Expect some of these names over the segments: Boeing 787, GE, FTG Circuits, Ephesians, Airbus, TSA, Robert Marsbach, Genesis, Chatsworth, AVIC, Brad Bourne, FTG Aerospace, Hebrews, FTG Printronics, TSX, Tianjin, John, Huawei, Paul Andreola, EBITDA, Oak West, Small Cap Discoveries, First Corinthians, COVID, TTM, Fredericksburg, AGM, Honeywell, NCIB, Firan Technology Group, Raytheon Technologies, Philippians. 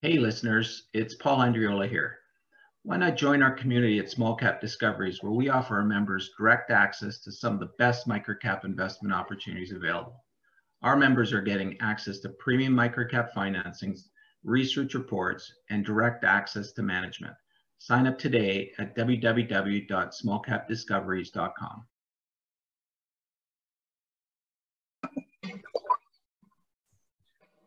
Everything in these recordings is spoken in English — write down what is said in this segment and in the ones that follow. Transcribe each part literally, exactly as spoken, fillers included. Hey listeners, it's Paul Andreola here. Why not join our community at Small Cap Discoveries, where we offer our members direct access to some of the best microcap investment opportunities available. Our members are getting access to premium microcap financings, research reports, and direct access to management. Sign up today at w w w dot small cap discoveries dot com.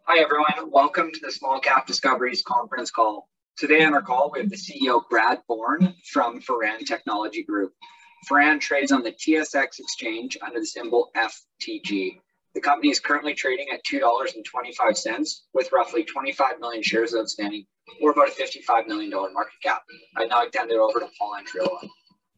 Hi everyone, welcome to the Small Cap Discoveries conference call. Today on our call, we have the C E O Brad Bourne from Firan Technology Group. Firan trades on the T S X exchange under the symbol F T G. The company is currently trading at two dollars and twenty-five cents with roughly twenty-five million shares outstanding, or about a fifty-five million dollars market cap. I'd now extend it over to Paul Andreola.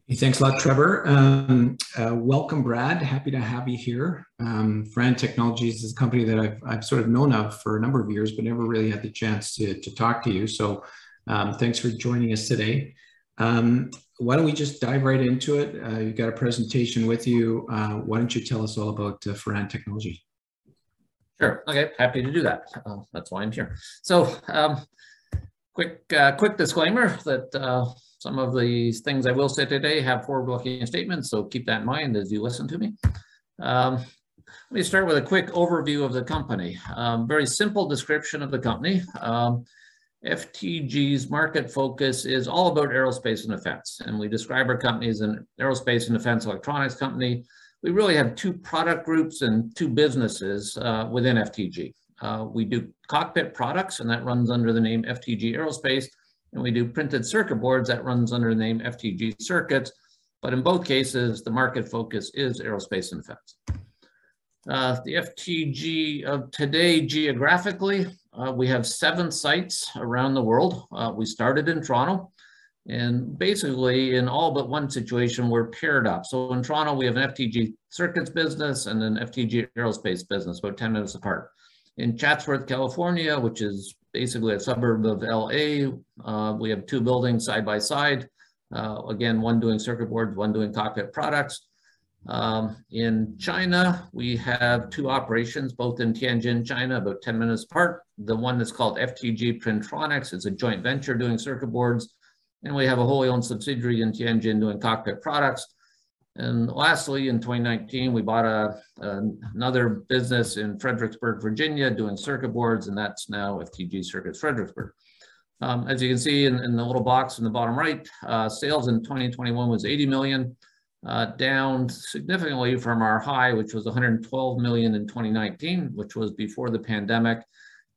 Hey, thanks a lot, Trevor. Um, uh, welcome, Brad. Happy to have you here. Um, Firan Technologies is a company that I've, I've sort of known of for a number of years, but never really had the chance to, to talk to you. So um, thanks for joining us today. Um, why don't we just dive right into it? Uh, you've got a presentation with you. Uh, why don't you tell us all about uh, Firan Technologies? Sure. Okay. Happy to do that. Uh, that's why I'm here. So um, quick, uh, quick disclaimer that uh, some of these things I will say today have forward-looking statements, so keep that in mind as you listen to me. Um, let me start with a quick overview of the company. Um, very simple description of the company. Um, F T G's market focus is all about aerospace and defense, and we describe our company as an aerospace and defense electronics company. We really have two product groups and two businesses uh, within F T G. Uh, we do cockpit products, and that runs under the name F T G Aerospace, and we do printed circuit boards that runs under the name F T G Circuits, but in both cases, the market focus is aerospace and defense. Uh, the F T G of today, geographically, uh, we have seven sites around the world. Uh, we started in Toronto, and basically in all but one situation, we're paired up. So in Toronto, we have an F T G Circuits business and an F T G Aerospace business, about ten minutes apart. In Chatsworth, California, which is basically a suburb of L A. Uh, we have two buildings side by side. Uh, again, one doing circuit boards, one doing cockpit products. Um, in China, we have two operations, both in Tianjin, China, about ten minutes apart. The one that's called F T G Printronics is a joint venture doing circuit boards. And we have a wholly owned subsidiary in Tianjin doing cockpit products. And lastly, in twenty nineteen, we bought a, a, another business in Fredericksburg, Virginia, doing circuit boards, and that's now F T G Circuits Fredericksburg. Um, as you can see in, in the little box in the bottom right, uh, sales in twenty twenty-one was eighty million dollars, uh, down significantly from our high, which was one hundred twelve million dollars in twenty nineteen, which was before the pandemic.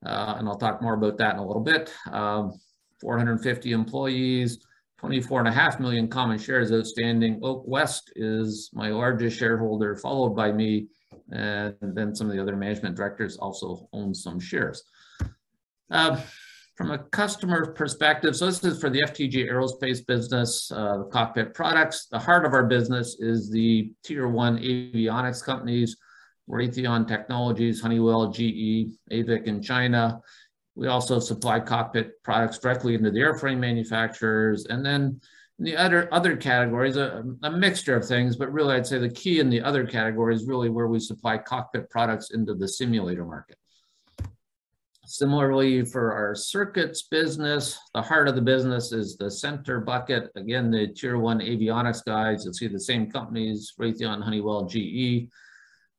Uh, and I'll talk more about that in a little bit. Um, four hundred fifty employees. twenty-four and a half million common shares outstanding. Oak West is my largest shareholder, followed by me, and then some of the other management directors also own some shares. Uh, from a customer perspective, so this is for the F T G Aerospace business, uh, the cockpit products. The heart of our business is the tier one avionics companies, Raytheon Technologies, Honeywell, G E, A V I C in China. We also supply cockpit products directly into the airframe manufacturers. And then in the other, other categories, a, a mixture of things, but really I'd say the key in the other category is really where we supply cockpit products into the simulator market. Similarly, for our circuits business, the heart of the business is the center bucket. Again, the tier one avionics guys, you'll see the same companies, Raytheon, Honeywell, G E.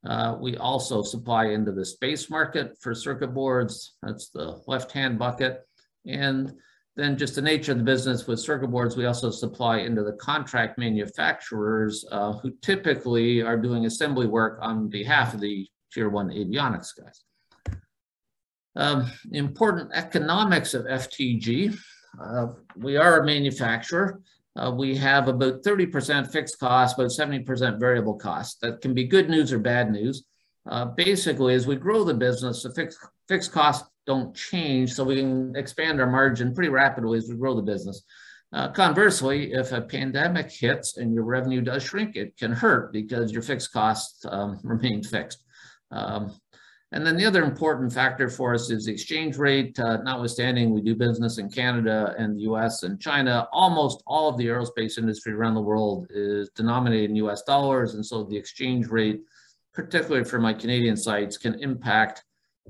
Uh, we also supply into the space market for circuit boards. That's the left-hand bucket. And then just the nature of the business with circuit boards, we also supply into the contract manufacturers uh, who typically are doing assembly work on behalf of the tier one avionics guys. Um, important economics of F T G. Uh, we are a manufacturer. Uh, we have about thirty percent fixed cost, about seventy percent variable cost. That can be good news or bad news. Uh, basically, as we grow the business, the fixed, fixed costs don't change, so we can expand our margin pretty rapidly as we grow the business. Uh, conversely, if a pandemic hits and your revenue does shrink, it can hurt because your fixed costs um, remain fixed. Um, And then the other important factor for us is the exchange rate. Uh, notwithstanding, we do business in Canada and the U S and China. Almost all of the aerospace industry around the world is denominated in U S dollars. And so the exchange rate, particularly for my Canadian sites, can impact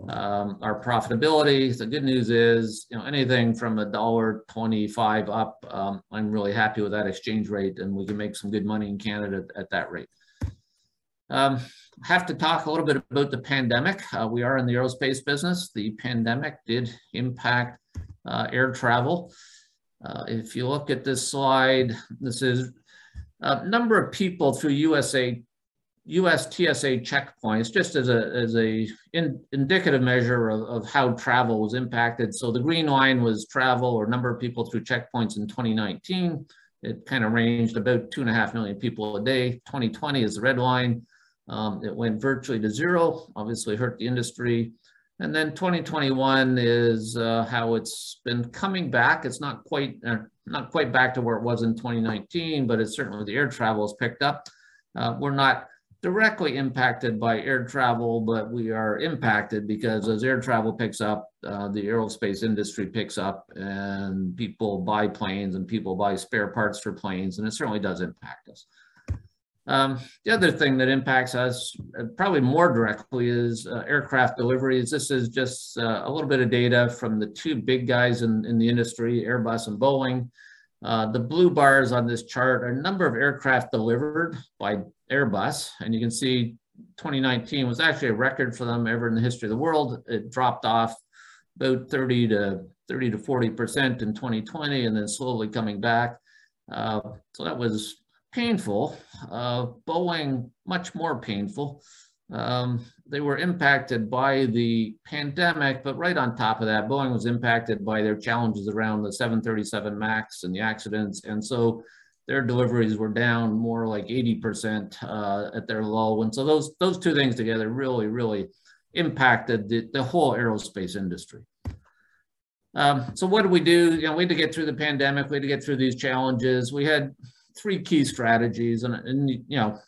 um, our profitability. The good news is, you know, anything from a dollar twenty-five up, um, I'm really happy with that exchange rate, and we can make some good money in Canada at, at that rate. Um, have to talk a little bit about the pandemic. Uh, we are in the aerospace business. The pandemic did impact uh, air travel. Uh, if you look at this slide, this is a number of people through U S A U S T S A checkpoints, just as a as a in, indicative measure of, of how travel was impacted. So the green line was travel or number of people through checkpoints in twenty nineteen. It kind of ranged about two and a half million people a day. twenty twenty is the red line. Um, it went virtually to zero, obviously hurt the industry. And then twenty twenty-one is uh, how it's been coming back. It's not quite uh, not quite back to where it was in twenty nineteen, but it's certainly the air travel has picked up. Uh, we're not directly impacted by air travel, but we are impacted because as air travel picks up, uh, the aerospace industry picks up, and people buy planes and people buy spare parts for planes, and it certainly does impact us. Um, the other thing that impacts us uh, probably more directly is uh, aircraft deliveries. This is just uh, a little bit of data from the two big guys in, in the industry, Airbus and Boeing. Uh, the blue bars on this chart are number of aircraft delivered by Airbus. And you can see twenty nineteen was actually a record for them ever in the history of the world. It dropped off about thirty to forty percent in twenty twenty and then slowly coming back. Uh, so that was painful. Uh, Boeing, much more painful. Um, they were impacted by the pandemic, but right on top of that, Boeing was impacted by their challenges around the seven thirty-seven MAX and the accidents. And so their deliveries were down more like eighty percent uh, at their low. And so those, those two things together really, really impacted the, the whole aerospace industry. Um, so what did we do? You know, we had to get through the pandemic. We had to get through these challenges. We had three key strategies, and, and you know,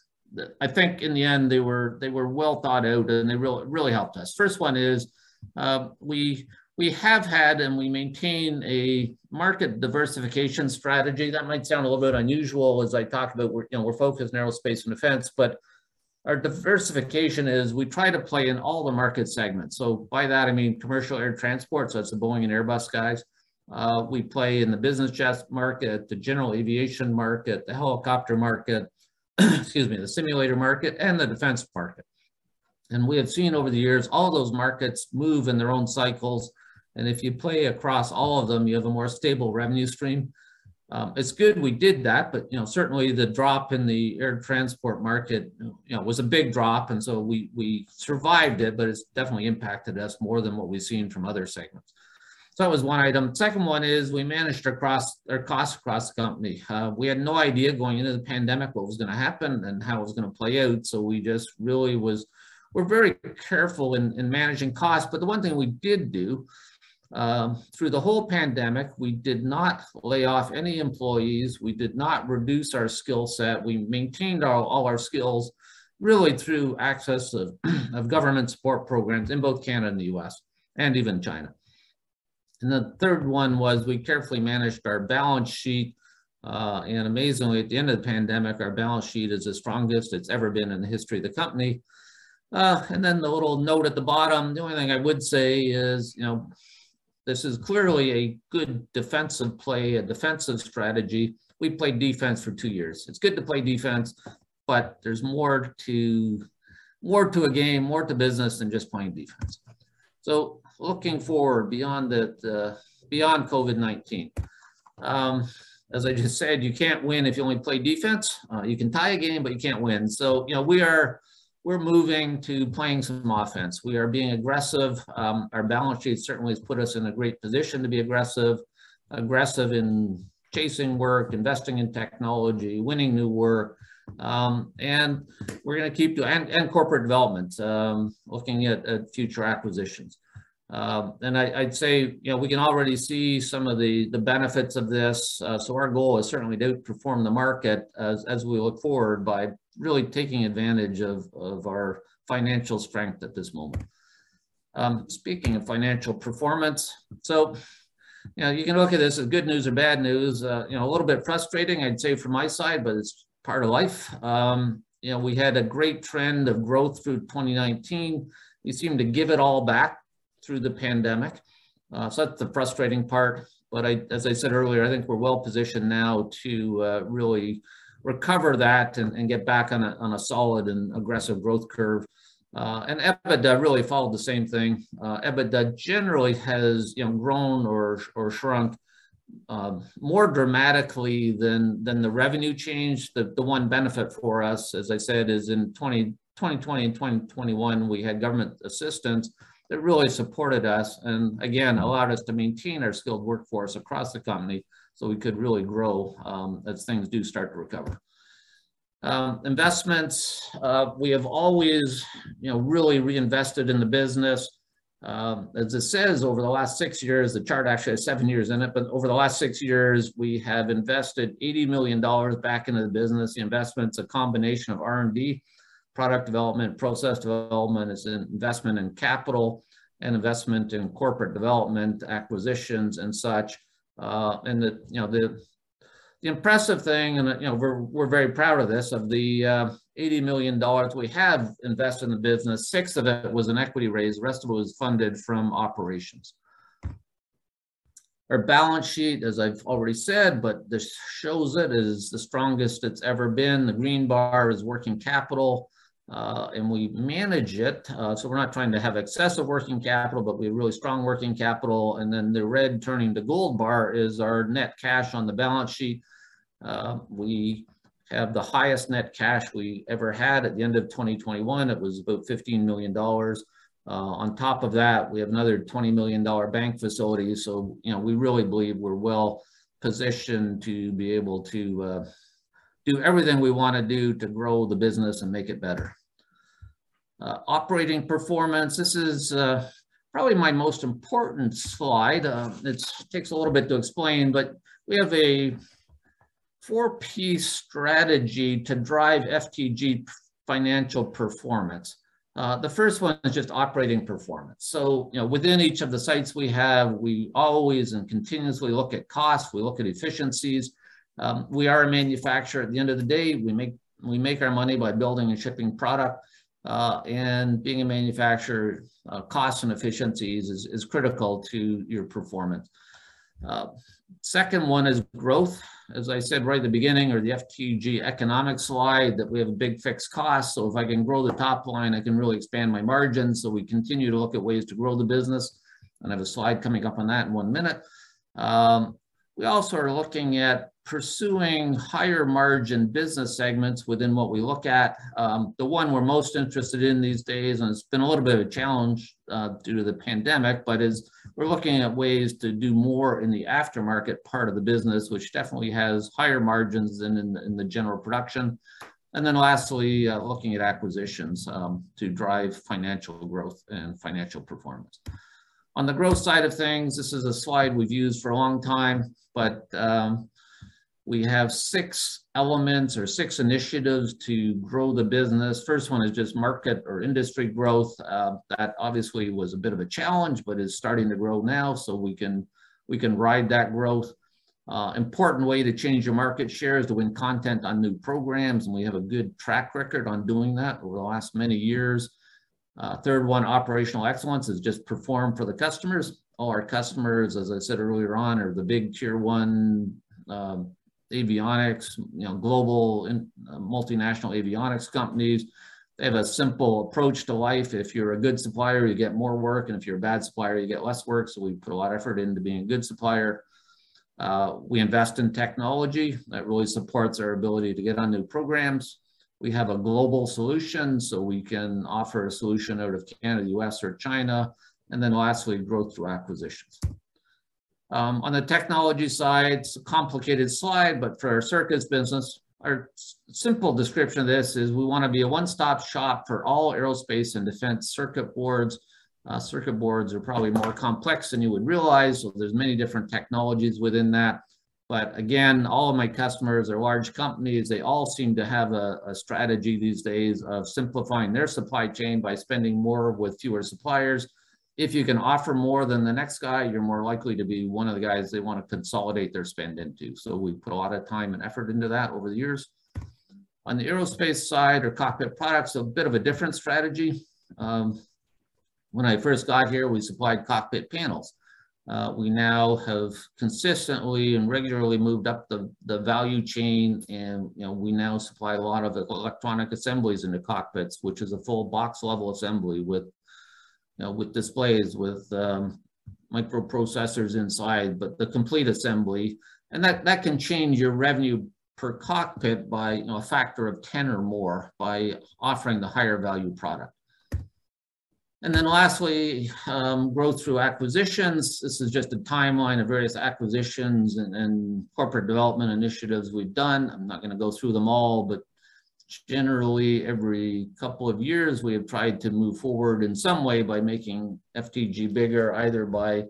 I think in the end they were they were well thought out, and they really really helped us. First one is uh, we we have had and we maintain a market diversification strategy. That might sound a little bit unusual as I talk about we're, you know we're focused on aerospace and defense, but our diversification is we try to play in all the market segments. So by that I mean commercial air transport, so that's the Boeing and Airbus guys. Uh, we play in the business jet market, the general aviation market, the helicopter market, excuse me, the simulator market, and the defense market. And we have seen over the years, all those markets move in their own cycles. And if you play across all of them, you have a more stable revenue stream. Um, it's good we did that, but you know, certainly the drop in the air transport market, you know, was a big drop. And so we, we survived it, but it's definitely impacted us more than what we've seen from other segments. So that was one item. Second one is we managed across our costs across the company. Uh, we had no idea going into the pandemic what was going to happen and how it was going to play out. So we just really was, we're very careful in, in managing costs. But the one thing we did do um, through the whole pandemic, we did not lay off any employees. We did not reduce our skill set. We maintained our, all our skills really through access of, of government support programs in both Canada and the U S and even China. And the third one was we carefully managed our balance sheet. Uh, and amazingly, at the end of the pandemic, our balance sheet is the strongest it's ever been in the history of the company. Uh, and then the little note at the bottom, the only thing I would say is, you know, this is clearly a good defensive play, a defensive strategy. We played defense for two years. It's good to play defense, but there's more to, more to a game, more to business than just playing defense. So looking forward beyond that, uh, beyond COVID nineteen. Um, as I just said, you can't win if you only play defense. Uh, you can tie a game, but you can't win. So, you know, we are, we're moving to playing some offense. We are being aggressive. Um, our balance sheet certainly has put us in a great position to be aggressive, aggressive in chasing work, investing in technology, winning new work. Um, and we're going to keep doing, and, and corporate development, um, looking at, at future acquisitions. Um, and I, I'd say, you know, we can already see some of the, the benefits of this. Uh, so our goal is certainly to outperform the market as, as we look forward by really taking advantage of, of our financial strength at this moment. Um, speaking of financial performance, so, you know, you can look at this as good news or bad news, uh, you know, a little bit frustrating, I'd say from my side, but it's part of life. Um, you know, we had a great trend of growth through twenty nineteen. We seemed to give it all back through the pandemic. Uh, so that's the frustrating part. But I, as I said earlier, I think we're well positioned now to uh, really recover that and, and get back on a, on a solid and aggressive growth curve. Uh, and EBITDA really followed the same thing. Uh, EBITDA generally has you know, grown or, or shrunk uh, more dramatically than, than the revenue change. The, the one benefit for us, as I said, is in twenty twenty and twenty twenty-one, we had government assistance that really supported us and, again, allowed us to maintain our skilled workforce across the company so we could really grow um, as things do start to recover. Um, investments, uh, we have always, you know, really reinvested in the business. Uh, as it says, over the last six years, the chart actually has seven years in it, but over the last six years, we have invested eighty million dollars back into the business. The investment's a combination of R and D, product development, process development, is an investment in capital and investment in corporate development, acquisitions and such. Uh, and the, you know, the, The impressive thing, and you know, we're, we're very proud of this, of the uh, eighty million dollars we have invested in the business, six of it was an equity raise, the rest of it was funded from operations. Our balance sheet, as I've already said, but this shows it, is the strongest it's ever been. The green bar is working capital, uh, and we manage it. Uh, so we're not trying to have excessive working capital, but we have really strong working capital. And then the red turning to gold bar is our net cash on the balance sheet. Uh, we have the highest net cash we ever had at the end of twenty twenty-one. It was about fifteen million dollars. Uh, on top of that, we have another twenty million dollar bank facility. So, you know, we really believe we're well positioned to be able to uh, do everything we want to do to grow the business and make it better. Uh, operating performance. This is uh, probably my most important slide. Uh, it takes a little bit to explain, but we have a four-piece strategy to drive F T G financial performance. Uh, the first one is just operating performance. So, you know, within each of the sites we have, we always and continuously look at costs, we look at efficiencies. Um, we are a manufacturer. At the end of the day, we make we make our money by building and shipping product. Uh, and being a manufacturer, uh, costs and efficiencies is, is critical to your performance. Uh, second one is growth. As I said right at the beginning, or the F T G economic slide, that we have a big fixed cost. So if I can grow the top line, I can really expand my margins. So we continue to look at ways to grow the business. And I have a slide coming up on that in one minute. Um, we also are looking at pursuing higher margin business segments within what we look at. Um, the one we're most interested in these days, and it's been a little bit of a challenge uh, due to the pandemic, but is we're looking at ways to do more in the aftermarket part of the business, which definitely has higher margins than in, in the general production. And then lastly, uh, looking at acquisitions um, to drive financial growth and financial performance. On the growth side of things, this is a slide we've used for a long time, but um, we have six elements or six initiatives to grow the business. First one is just market or industry growth. Uh, that obviously was a bit of a challenge, but is starting to grow now, so we can, we can ride that growth. Uh, important way to change your market share is to win content on new programs, and we have a good track record on doing that over the last many years. Uh, third one, operational excellence, is just perform for the customers. All our customers, as I said earlier on, are the big tier one uh, avionics, you know, global in, uh, multinational avionics companies. They have a simple approach to life. If you're a good supplier, you get more work, and if you're a bad supplier, you get less work. So we put a lot of effort into being a good supplier. Uh, we invest in technology that really supports our ability to get on new programs. We have a global solution, so we can offer a solution out of Canada, U S, or China. And then lastly, growth through acquisitions. Um, on the technology side, it's a complicated slide, but for our circuits business, our simple description of this is we want to be a one-stop shop for all aerospace and defense circuit boards. Uh, circuit boards are probably more complex than you would realize, so there's many different technologies within that. But again, all of my customers are large companies. They all seem to have a, a strategy these days of simplifying their supply chain by spending more with fewer suppliers. If you can offer more than the next guy, you're more likely to be one of the guys they want to consolidate their spend into. So we put a lot of time and effort into that over the years. On the aerospace side, or cockpit products, a bit of a different strategy. Um, When I first got here, we supplied cockpit panels. Uh, we now have consistently and regularly moved up the, the value chain, and you know, we now supply a lot of electronic assemblies into cockpits, which is a full box level assembly with, you know, with displays, with um, microprocessors inside, but the complete assembly. And that, that can change your revenue per cockpit by you know, a factor of ten or more by offering the higher value product. And then lastly, um, growth through acquisitions. This is just a timeline of various acquisitions and, and corporate development initiatives we've done. I'm not going to go through them all, but generally every couple of years we have tried to move forward in some way by making F T G bigger, either by,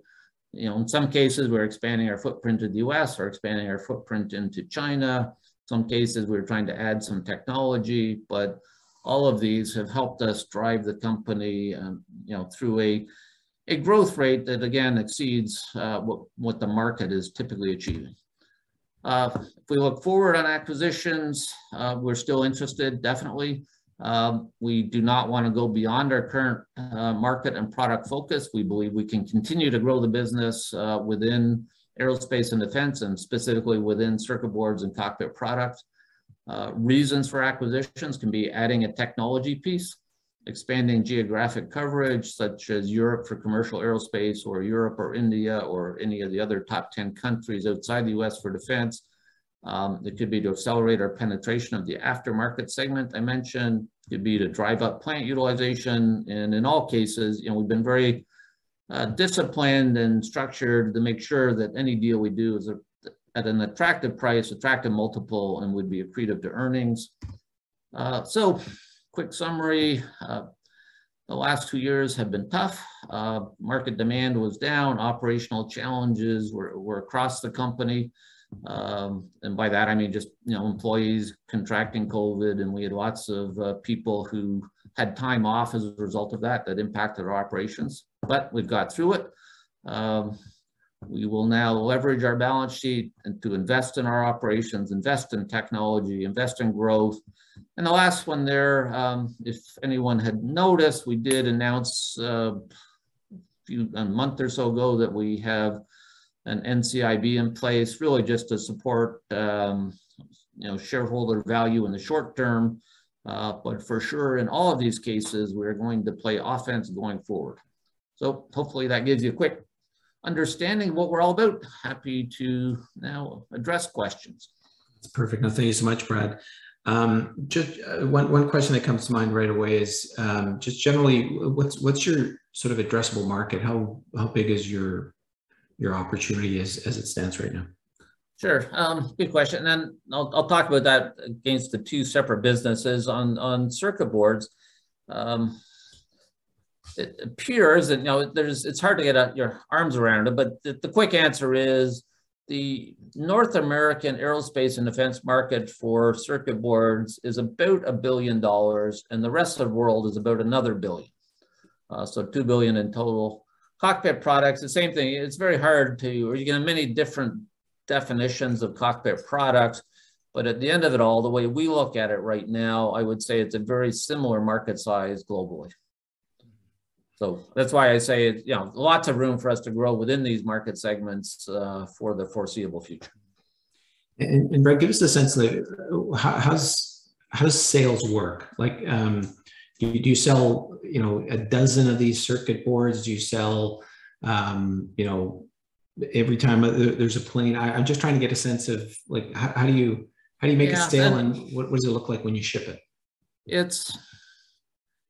you know, in some cases we're expanding our footprint to the U S or expanding our footprint into China. Some cases we're trying to add some technology, but all of these have helped us drive the company, um, you know, through a, a growth rate that again exceeds uh, what, what the market is typically achieving. Uh, if we look forward on acquisitions, uh, we're still interested, definitely. Um, we do not want to go beyond our current uh, market and product focus. We believe we can continue to grow the business uh, within aerospace and defense, and specifically within circuit boards and cockpit products. Uh, reasons for acquisitions can be adding a technology piece, expanding geographic coverage, such as Europe for commercial aerospace, or Europe or India or any of the other top ten countries outside the U S for defense. Um, it could be to accelerate our penetration of the aftermarket segment I mentioned. It could be to drive up plant utilization. And in all cases, you know, we've been very uh, disciplined and structured to make sure that any deal we do is a at an attractive price, attractive multiple, and would be accretive to earnings. Uh, so, quick summary, uh, the last two years have been tough. Uh, market demand was down, operational challenges were, were across the company. Um, and by that, I mean just, you know, employees contracting COVID, and we had lots of uh, people who had time off as a result of that, that impacted our operations, but we've got through it. Um, We will now leverage our balance sheet and to invest in our operations, invest in technology, invest in growth. And the last one there, um, if anyone had noticed, we did announce uh, a, few, a month or so ago that we have an N C I B in place, really just to support um, you know, shareholder value in the short term. Uh, but for sure, in all of these cases, we're going to play offense going forward. So hopefully that gives you a quick understanding what we're all about. Happy to now address questions. That's perfect. No, thank you so much, Brad. Um, just uh, one, one question that comes to mind right away is um, just generally, what's what's your sort of addressable market? How how big is your your opportunity as, as it stands right now? Sure, um, good question. And then I'll, I'll talk about that against the two separate businesses on, on circuit boards. Um, It appears that, you know, there's, it's hard to get a, your arms around it, but the, the quick answer is the North American aerospace and defense market for circuit boards is about a billion dollars, and the rest of the world is about another billion. Uh, so two billion in total. Cockpit products, the same thing. It's very hard to, or you get many different definitions of cockpit products, but at the end of it all, the way we look at it right now, I would say it's a very similar market size globally. So that's why I say, it, you know, lots of room for us to grow within these market segments uh, for the foreseeable future. And, and Brad, give us a sense of how, how's, how does sales work? Like, um, do, you, do you sell, you know, a dozen of these circuit boards? Do you sell, um, you know, every time there's a plane? I, I'm just trying to get a sense of like, how, how do you, how do you make yeah, a sale, and what, what does it look like when you ship it? It's...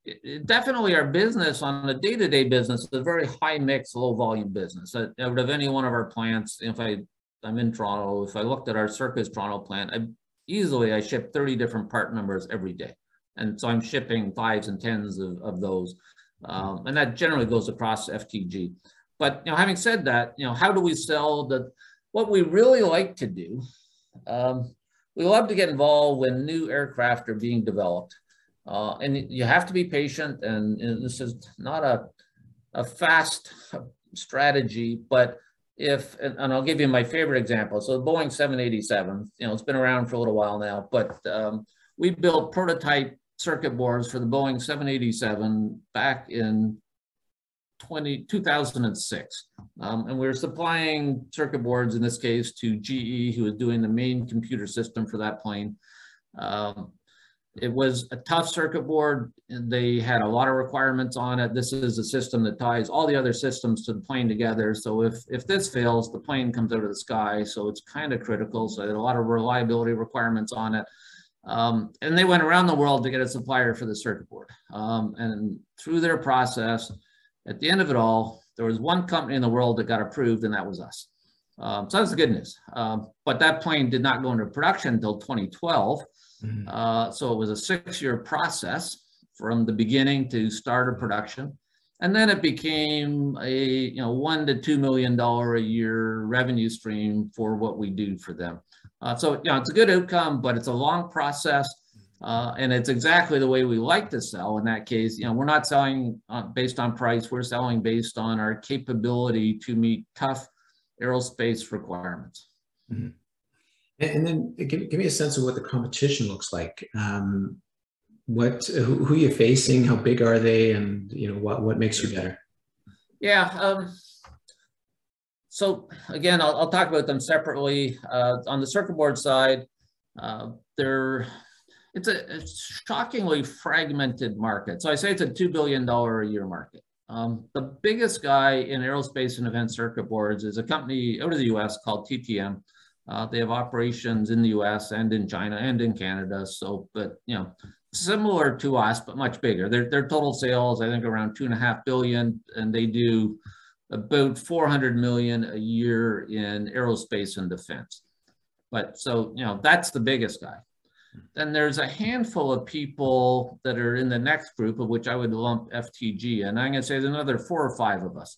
It, definitely our business on a day-to-day business is a very high mix, low volume business. Out of any one of our plants, if I, I'm in Toronto, if I looked at our Circuits Toronto plant, I easily I ship thirty different part numbers every day. And so I'm shipping fives and tens of, of those. Um, and that generally goes across F T G. But you know, having said that, you know, how do we sell the, what we really like to do, um, we love to get involved when new aircraft are being developed. Uh, and you have to be patient, and, and this is not a, a fast strategy, but if, and, and I'll give you my favorite example. So Boeing seven eighty-seven, you know, it's been around for a little while now, but um, we built prototype circuit boards for the Boeing seven eighty-seven back in two thousand six. Um, and we were supplying circuit boards, in this case, to G E, who was doing the main computer system for that plane. Um, it was a tough circuit board. They had a lot of requirements on it. This is a system that ties all the other systems to the plane together. So if, if this fails, the plane comes out of the sky. So it's kind of critical. So there are a lot of reliability requirements on it. Um, and they went around the world to get a supplier for the circuit board. Um, and through their process, at the end of it all, there was one company in the world that got approved, and that was us. Um, so that's the good news. Um, but that plane did not go into production until twenty twelve. Mm-hmm. uh, so it was a six-year process from the beginning to start of production. And then it became a you know one to two million dollar a year revenue stream for what we do for them. Uh, so you know it's a good outcome, but it's a long process, uh, and it's exactly the way we like to sell. In that case, you know we're not selling uh, based on price; we're selling based on our capability to meet tough aerospace requirements. Mm-hmm. And then give, give me a sense of what the competition looks like. Um, What, who, who are you facing? How big are they? And, you know, what, what makes you better? Yeah. Um, so again, I'll, I'll talk about them separately. Uh, on the circuit board side, uh, they're, it's a, a shockingly fragmented market. So I say it's a two billion dollars a year market. Um, the biggest guy in aerospace and event circuit boards is a company out of the U S called T T M. Uh, they have operations in the U S and in China and in Canada. So, but, you know, similar to us, but much bigger. Their, their total sales, I think, around two and a half billion, and they do about four hundred million a year in aerospace and defense. But so, you know, that's the biggest guy. Then there's a handful of people that are in the next group, of which I would lump F T G. And I'm going to say there's another four or five of us.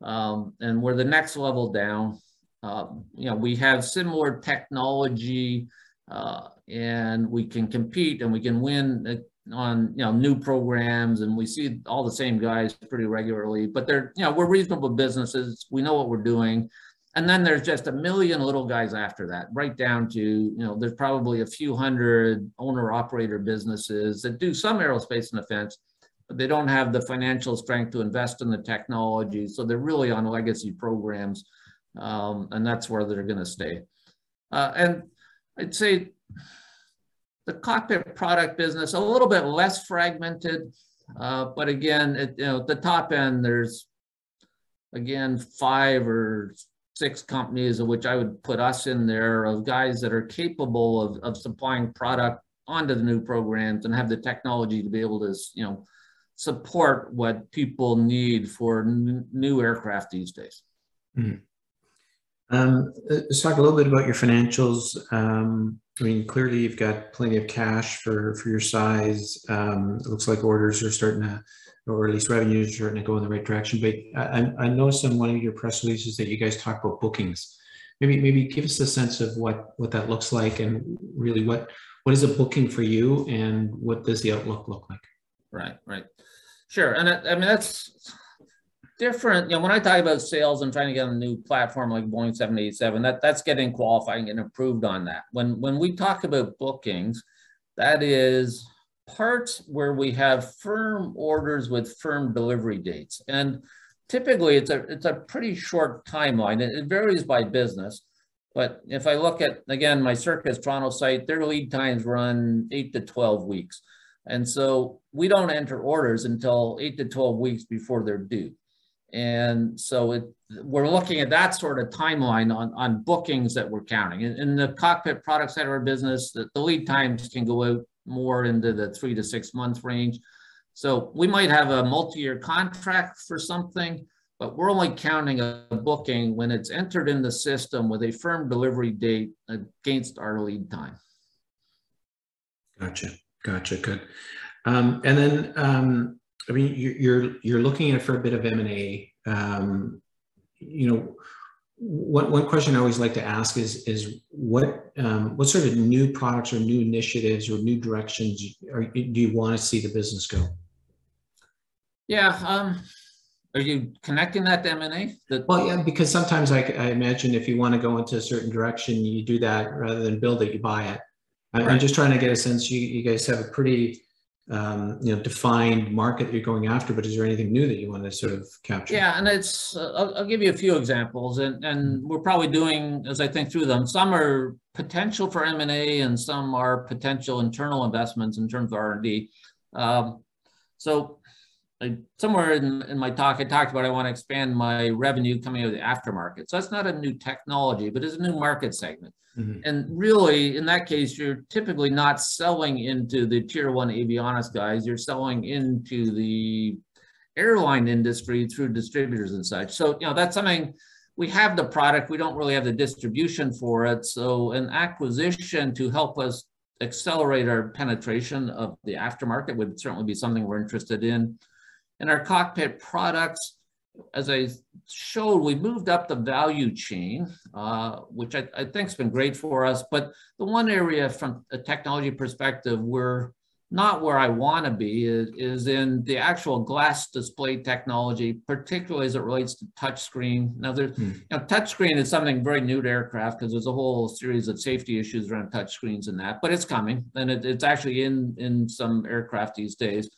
Um, and we're the next level down. Uh, you know, we have similar technology, Uh, and we can compete and we can win on, you know, new programs, and we see all the same guys pretty regularly, but they're, you know, we're reasonable businesses. We know what we're doing. And then there's just a million little guys after that, right down to, you know, there's probably a few hundred owner operator businesses that do some aerospace and defense, but they don't have the financial strength to invest in the technology. So they're really on legacy programs. Um, and that's where they're going to stay. Uh, and I'd say the cockpit product business, a little bit less fragmented, uh, but again, it, you know, at the top end, there's, again, five or six companies, of which I would put us in there, of guys that are capable of, of supplying product onto the new programs and have the technology to be able to, you know, support what people need for n- new aircraft these days. Mm-hmm. Um, let's talk a little bit about your financials. Um, I mean, clearly you've got plenty of cash for, for your size. Um, it looks like orders are starting to, or at least revenues are starting to go in the right direction. But I, I noticed in one of your press releases that you guys talk about bookings. Maybe maybe give us a sense of what, what that looks like, and really what, what is a booking for you, and what does the outlook look like? Right, right. Sure. And I, I mean, that's... different, you know, when I talk about sales and trying to get on a new platform like Boeing seven eighty-seven, that, that's getting qualified and getting approved on that. When, when we talk about bookings, that is parts where we have firm orders with firm delivery dates. And typically it's a, it's a pretty short timeline. It, it varies by business. But if I look at, again, my Circuits Toronto site, their lead times run eight to twelve weeks. And so we don't enter orders until eight to twelve weeks before they're due. And so it, we're looking at that sort of timeline on, on bookings that we're counting. In, in the cockpit product side of our business, the, the lead times can go out more into the three to six month range. So we might have a multi-year contract for something, but we're only counting a booking when it's entered in the system with a firm delivery date against our lead time. Gotcha. Gotcha. Good. Um, and then... Um... I mean, you're you're looking at it for a bit of M and A. Um, you know, one one question I always like to ask is is what um, what sort of new products or new initiatives or new directions are, do you want to see the business go? Yeah, um, are you connecting that to M and A? The- well, yeah, because sometimes I, I imagine if you want to go into a certain direction, you do that rather than build it, you buy it. I'm right. just trying to get a sense. You you guys have a pretty um, you know, defined market you're going after, but is there anything new that you want to sort of capture? Yeah, and it's, uh, I'll, I'll give you a few examples, and, and we're probably doing, as I think through them, some are potential for M and A and some are potential internal investments in terms of R and D. Um, so I, somewhere in, in my talk, I talked about I want to expand my revenue coming out of the aftermarket. So that's not a new technology, but it's a new market segment. Mm-hmm. And really, in that case, you're typically not selling into the tier one avionics guys. You're selling into the airline industry through distributors and such. So, you know, that's something we have the product. We don't really have the distribution for it. So an acquisition to help us accelerate our penetration of the aftermarket would certainly be something we're interested in. And our cockpit products, as I showed, we moved up the value chain, uh, which I, I think has been great for us. But the one area from a technology perspective we're not where I want to be is, is in the actual glass display technology, particularly as it relates to touchscreen. Now, there's, hmm. you know, touchscreen is something very new to aircraft because there's a whole series of safety issues around touchscreens and that, but it's coming. And it, it's actually in, in some aircraft these days.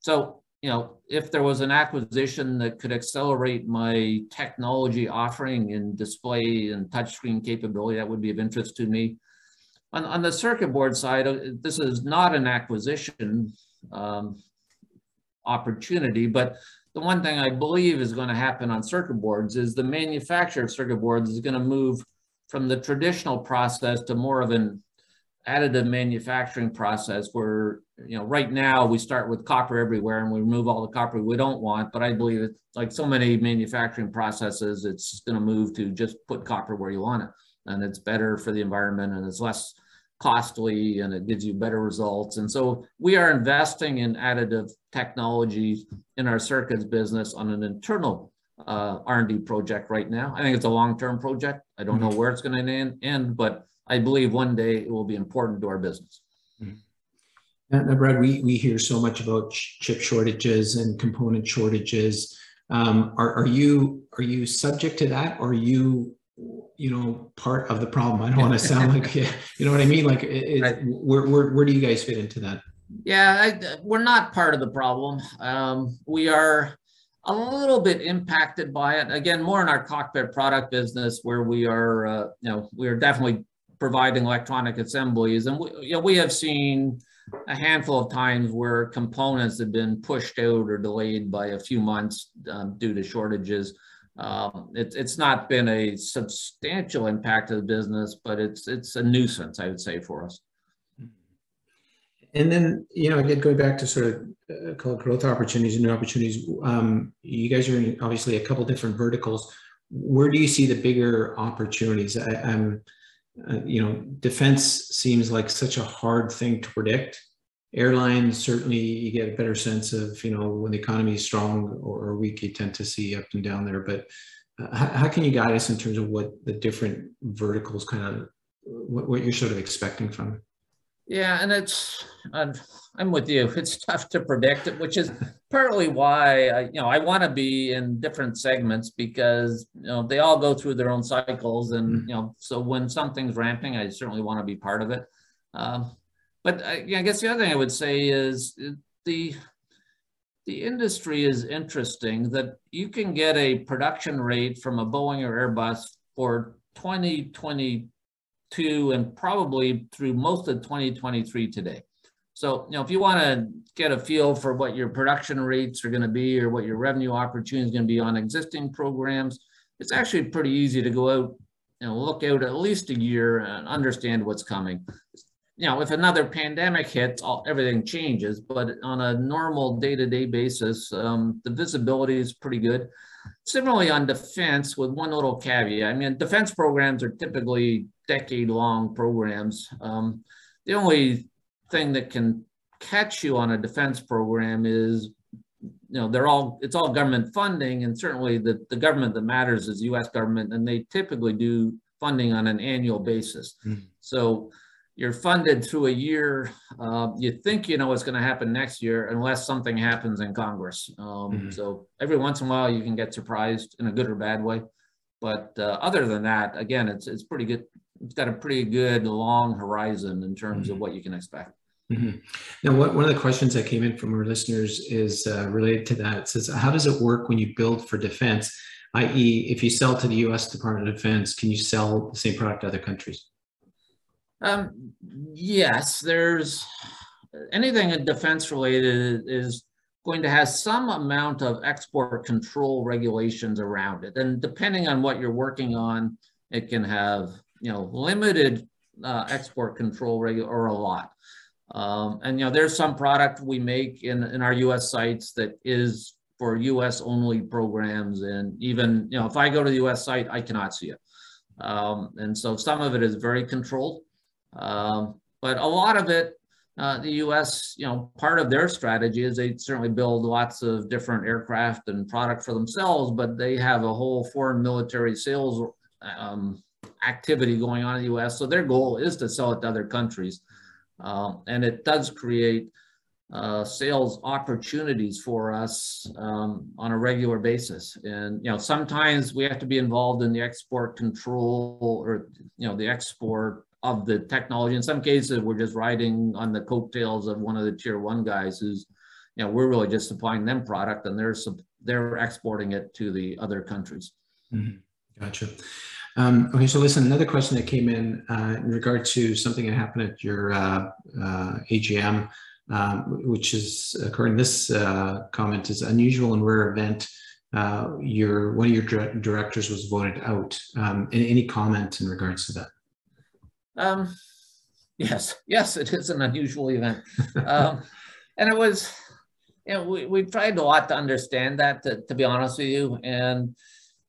So, you know, if there was an acquisition that could accelerate my technology offering in display and touchscreen capability, that would be of interest to me. On, on the circuit board side, this is not an acquisition um, opportunity, but the one thing I believe is going to happen on circuit boards is the manufacturer of circuit boards is going to move from the traditional process to more of an additive manufacturing process where, you know, right now we start with copper everywhere and we remove all the copper we don't want, but I believe it's like so many manufacturing processes, it's going to move to just put copper where you want it. And it's better for the environment and it's less costly and it gives you better results. And so we are investing in additive technologies in our circuits business on an internal uh, R and D project right now. I think it's a long-term project. I don't know where it's going to end, but I believe one day it will be important to our business. Mm-hmm. Now, Brad, we, we hear so much about chip shortages and component shortages. Um, are, are you are you subject to that, or are you, you know, part of the problem? I don't want to sound like, you know what I mean? Like, it, right. where, where, where do you guys fit into that? Yeah, I, we're not part of the problem. Um, we are a little bit impacted by it. Again, more in our cockpit product business where we are, uh, you know, we are definitely providing electronic assemblies. And we, you know, we have seen a handful of times where components have been pushed out or delayed by a few months um, due to shortages. Um, it, it's not been a substantial impact of the business, but it's it's a nuisance, I would say, for us. And then, you know, again, going back to sort of uh, call it growth opportunities and new opportunities, um, you guys are in obviously a couple different verticals. Where do you see the bigger opportunities? I, I'm, uh, you know, defense seems like such a hard thing to predict. Airlines, certainly you get a better sense of, you know, when the economy is strong or weak, you tend to see up and down there. But uh, how, how can you guide us in terms of what the different verticals kind of, what, what you're sort of expecting from? Yeah, and it's, I'm, I'm with you. It's tough to predict it, which is partly why, I, you know, I want to be in different segments because, you know, they all go through their own cycles. And, mm-hmm. you know, so when something's ramping, I certainly want to be part of it. Um, But I, I guess the other thing I would say is the, the industry is interesting that you can get a production rate from a Boeing or Airbus for twenty twenty-two and probably through most of twenty twenty-three today. So, you know, if you want to get a feel for what your production rates are going to be or what your revenue opportunity is going to be on existing programs, it's actually pretty easy to go out and look out at least a year and understand what's coming. You know, if another pandemic hits, all, everything changes, but on a normal day-to-day basis, um, the visibility is pretty good. Similarly on defense, with one little caveat, I mean, defense programs are typically decade-long programs. Um, the only thing that can catch you on a defense program is, you know, they're all, it's all government funding, and certainly the, the government that matters is U S government, and they typically do funding on an annual basis. Mm-hmm. So, you're funded through a year. Uh, you think you know what's going to happen next year unless something happens in Congress. Um, mm-hmm. So every once in a while you can get surprised in a good or bad way. But uh, other than that, again, it's, it's pretty good. It's got a pretty good long horizon in terms mm-hmm. of what you can expect. Mm-hmm. Now, what, one of the questions that came in from our listeners is uh, related to that. It says, how does it work when you build for defense, that is if you sell to the U S Department of Defense, can you sell the same product to other countries? Um, yes, there's anything in defense related is going to have some amount of export control regulations around it. And depending on what you're working on, it can have, you know, limited uh, export control regu- or a lot. Um, and, you know, there's some product we make in, in our U S sites that is for U S only programs. And even, you know, if I go to the U S site, I cannot see it. Um, and so some of it is very controlled, um, but a lot of it, uh, the U S, you know, part of their strategy is they certainly build lots of different aircraft and product for themselves, but they have a whole foreign military sales um, activity going on in the U S. So their goal is to sell it to other countries. Um, and it does create uh, sales opportunities for us um, on a regular basis. And, you know, sometimes we have to be involved in the export control or, you know, the export of the technology. In some cases, we're just riding on the coattails of one of the tier one guys who's, you know, we're really just supplying them product and they're, they're exporting it to the other countries. Mm-hmm. Gotcha. Um, okay, so listen, another question that came in uh, in regard to something that happened at your uh, uh, A G M, um, which is, according to this uh, comment, is unusual and rare event. Uh, your one of your directors was voted out. Um, any comment in regards to that? Um, yes, yes, it is an unusual event, um, and it was. You know, we we tried a lot to understand that, to, to be honest with you, and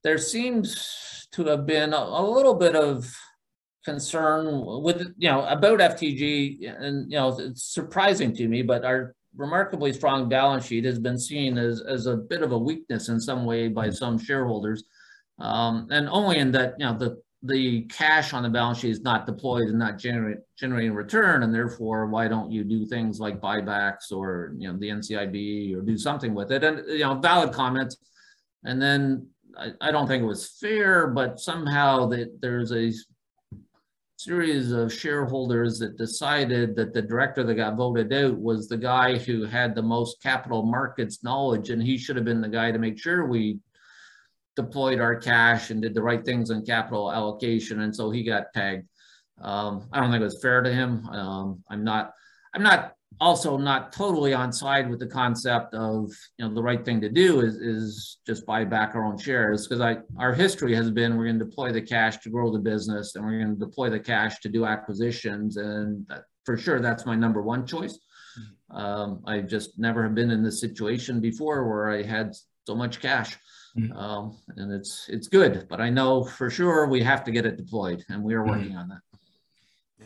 there seems to have been a, a little bit of concern with, you know, about F T G. And, you know, it's surprising to me, but our remarkably strong balance sheet has been seen as, as a bit of a weakness in some way by some shareholders. Um, and only in that, you know, the, the cash on the balance sheet is not deployed and not generate, generating return. And therefore, why don't you do things like buybacks or, you know, the N C I B or do something with it? And, you know, valid comments. And then, I, I don't think it was fair, but somehow that there's a series of shareholders that decided that the director that got voted out was the guy who had the most capital markets knowledge, and he should have been the guy to make sure we deployed our cash and did the right things in capital allocation, and so he got tagged. Um, I don't think it was fair to him. Um, I'm not, I'm not also not totally on side with the concept of, you know, the right thing to do is, is just buy back our own shares, because I our history has been we're going to deploy the cash to grow the business and we're going to deploy the cash to do acquisitions, and that, for sure that's my number one choice. Um, I just never have been in this situation before where I had so much cash, um, and it's it's good, but I know for sure we have to get it deployed, and we are working on that.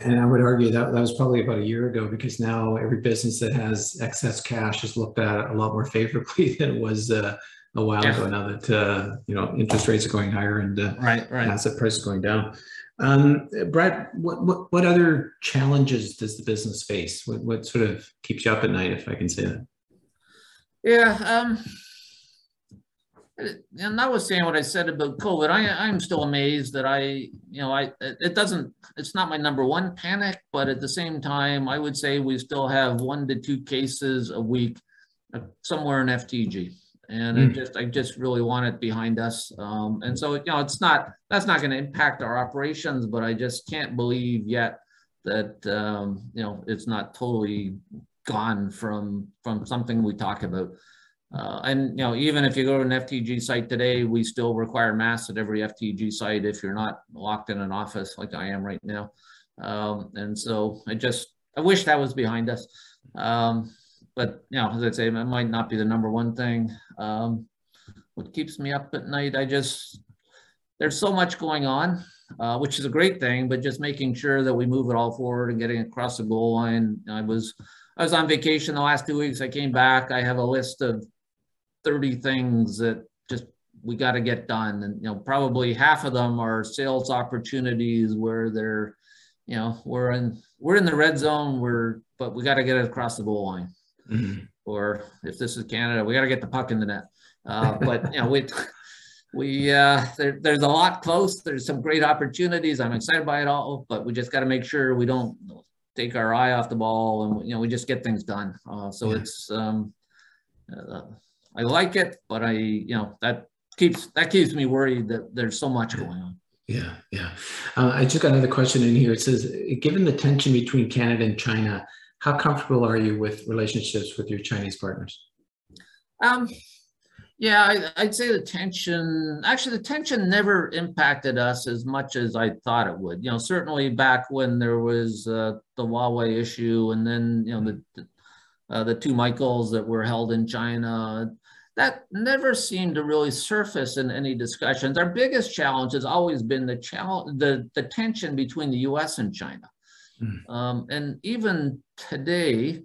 And I would argue that that was probably about a year ago, because now every business that has excess cash is looked at a lot more favorably than it was uh, a while yeah. ago. Now that, uh, you know, interest rates are going higher and uh, right, right. asset prices going down. Um, Brad, what, what, what other challenges does the business face? What, what sort of keeps you up at night, if I can say that? Yeah. Um... And notwithstanding what I said about COVID, I, I'm still amazed that I, you know, I it doesn't, it's not my number one panic, but at the same time, I would say we still have one to two cases a week somewhere in F T G. And mm. I just, I just really want it behind us. Um, and so, you know, it's not, that's not going to impact our operations, but I just can't believe yet that, um, you know, it's not totally gone from, from something we talk about. Uh, and, you know, even if you go to an F T G site today, we still require masks at every F T G site if you're not locked in an office like I am right now. Um, and so I just, I wish that was behind us. Um, but, you know, as I say, it might not be the number one thing. Um, what keeps me up at night, I just, there's so much going on, uh, which is a great thing, but just making sure that we move it all forward and getting across the goal line. I was, I was on vacation the last two weeks. I came back. I have a list of thirty things that just we got to get done, and, you know, probably half of them are sales opportunities where they're, you know, we're in we're in the red zone, we're but we got to get it across the goal line, mm-hmm. or if this is Canada, we got to get the puck in the net. Uh, but you know, we we uh, there, there's a lot close. There's some great opportunities. I'm excited by it all, but we just got to make sure we don't take our eye off the ball, and, you know, we just get things done. Uh, so yeah. it's, um, uh, I like it, but I, you know, that keeps, that keeps me worried that there's so much going on. Yeah, yeah. Uh, I just got another question in here. It says, given the tension between Canada and China, how comfortable are you with relationships with your Chinese partners? Um, yeah, I, I'd say the tension, actually the tension never impacted us as much as I thought it would. You know, certainly back when there was uh, the Huawei issue, and then, you know, the, the, uh, the two Michaels that were held in China, that never seemed to really surface in any discussions. Our biggest challenge has always been the, challenge, the, the tension between the U S and China. Mm. Um, and even today,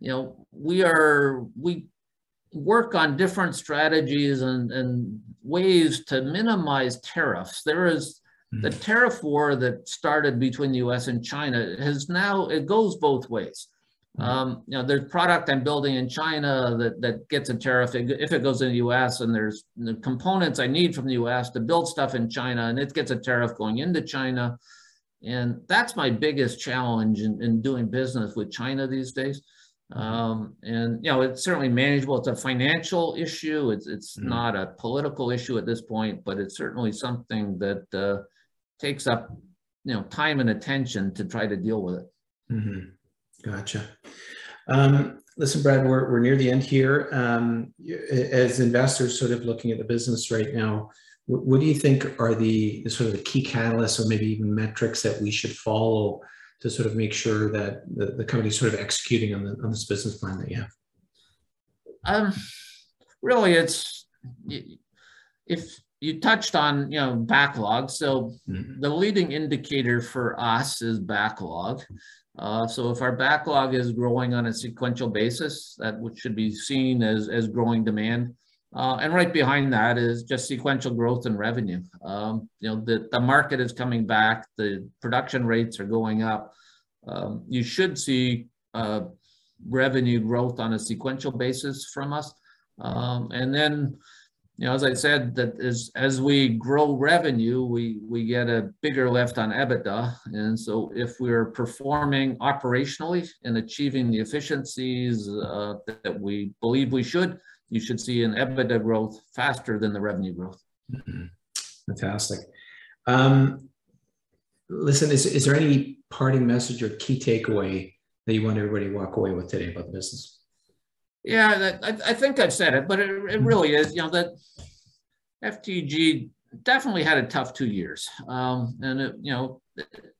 you know, we are, we work on different strategies and, and ways to minimize tariffs. There is mm. the tariff war that started between the U S and China has now, it goes both ways. Um, you know, there's product I'm building in China that, that gets a tariff if it goes in the U S, and there's the components I need from the U S to build stuff in China, and it gets a tariff going into China. And that's my biggest challenge in, in doing business with China these days. Um, and, you know, it's certainly manageable. It's a financial issue. It's, it's mm-hmm. not a political issue at this point, but it's certainly something that uh, takes up, you know, time and attention to try to deal with it. Mm-hmm. Gotcha. Um, listen, Brad, we're, we're near the end here. Um, as investors sort of looking at the business right now, what, what do you think are the, the sort of the key catalysts, or maybe even metrics that we should follow to sort of make sure that the, the company is sort of executing on, the, on this business plan that you have? Um, really, it's, if you touched on, you know, backlog. So mm-hmm. the leading indicator for us is backlog. Uh, so if our backlog is growing on a sequential basis, that which should be seen as, as growing demand. Uh, and right behind that is just sequential growth in revenue. Um, you know, the, the market is coming back, the production rates are going up. Um, you should see uh, revenue growth on a sequential basis from us. Um, and then, you know, as I said, that is, as we grow revenue, we, we get a bigger lift on EBITDA. And so if we're performing operationally and achieving the efficiencies uh, that we believe we should, you should see an EBITDA growth faster than the revenue growth. Mm-hmm. Fantastic. Um, listen, is, is there any parting message or key takeaway that you want everybody to walk away with today about the business? Yeah, that, I, I think I've said it, but it, it really is, you know, that F T G definitely had a tough two years. Um, and, it, you know,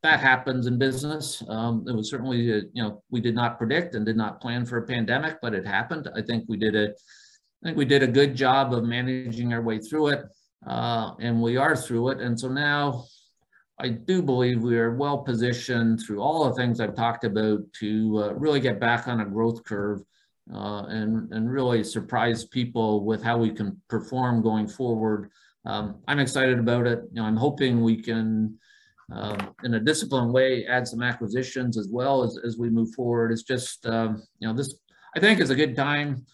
that happens in business. Um, it was certainly, a, you know, we did not predict and did not plan for a pandemic, but it happened. I think we did a, I think we did a good job of managing our way through it, uh, and we are through it. And so now I do believe we are well positioned through all the things I've talked about to uh, really get back on a growth curve. Uh, and, and really surprise people with how we can perform going forward. Um, I'm excited about it. You know, I'm hoping we can, uh, in a disciplined way, add some acquisitions as well as, as we move forward. It's just, um, you know, this, I think, is a good time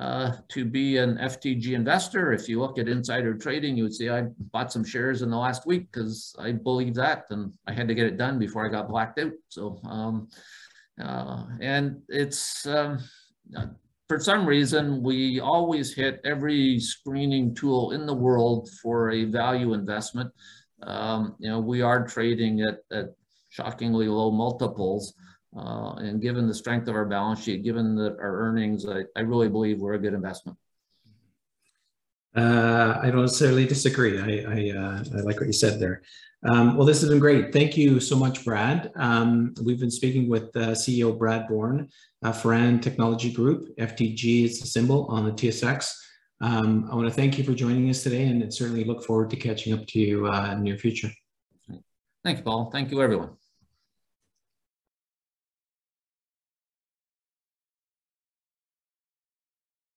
uh, to be an F T G investor. If you look at insider trading, you would see I bought some shares in the last week because I believe that, and I had to get it done before I got blacked out. So, um, uh, and it's... Um, Uh, for some reason, we always hit every screening tool in the world for a value investment. Um, you know, we are trading at, at shockingly low multiples. Uh, and given the strength of our balance sheet, given the, our earnings, I, I really believe we're a good investment. Uh, I don't necessarily disagree. I, I, uh, I like what you said there. Um, well, this has been great. Thank you so much, Brad. Um, we've been speaking with uh, C E O Brad Bourne, uh, Firan Technology Group. F T G is the symbol on the T S X. Um, I want to thank you for joining us today, and certainly look forward to catching up to you uh, in the near future. Thank you, Paul. Thank you, everyone.